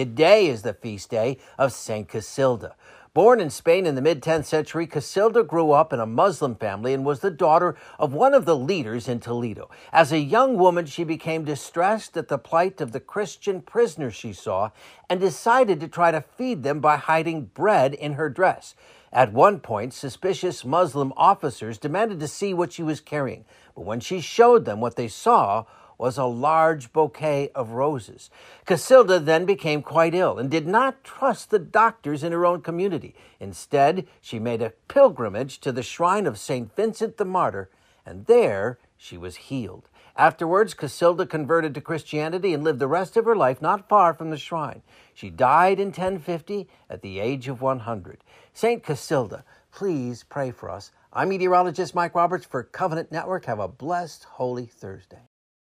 Today is the feast day of St. Casilda. Born in Spain in the mid-10th century, Casilda grew up in a Muslim family and was the daughter of one of the leaders in Toledo. As a young woman, she became distressed at the plight of the Christian prisoners she saw and decided to try to feed them by hiding bread in her dress. At one point, suspicious Muslim officers demanded to see what she was carrying, but when she showed them, what they saw was a large bouquet of roses. Casilda then became quite ill and did not trust the doctors in her own community. Instead, she made a pilgrimage to the shrine of St. Vincent the Martyr, and there she was healed. Afterwards, Casilda converted to Christianity and lived the rest of her life not far from the shrine. She died in 1050 at the age of 100. St. Casilda, please pray for us. I'm meteorologist Mike Roberts for Covenant Network. Have a blessed Holy Thursday.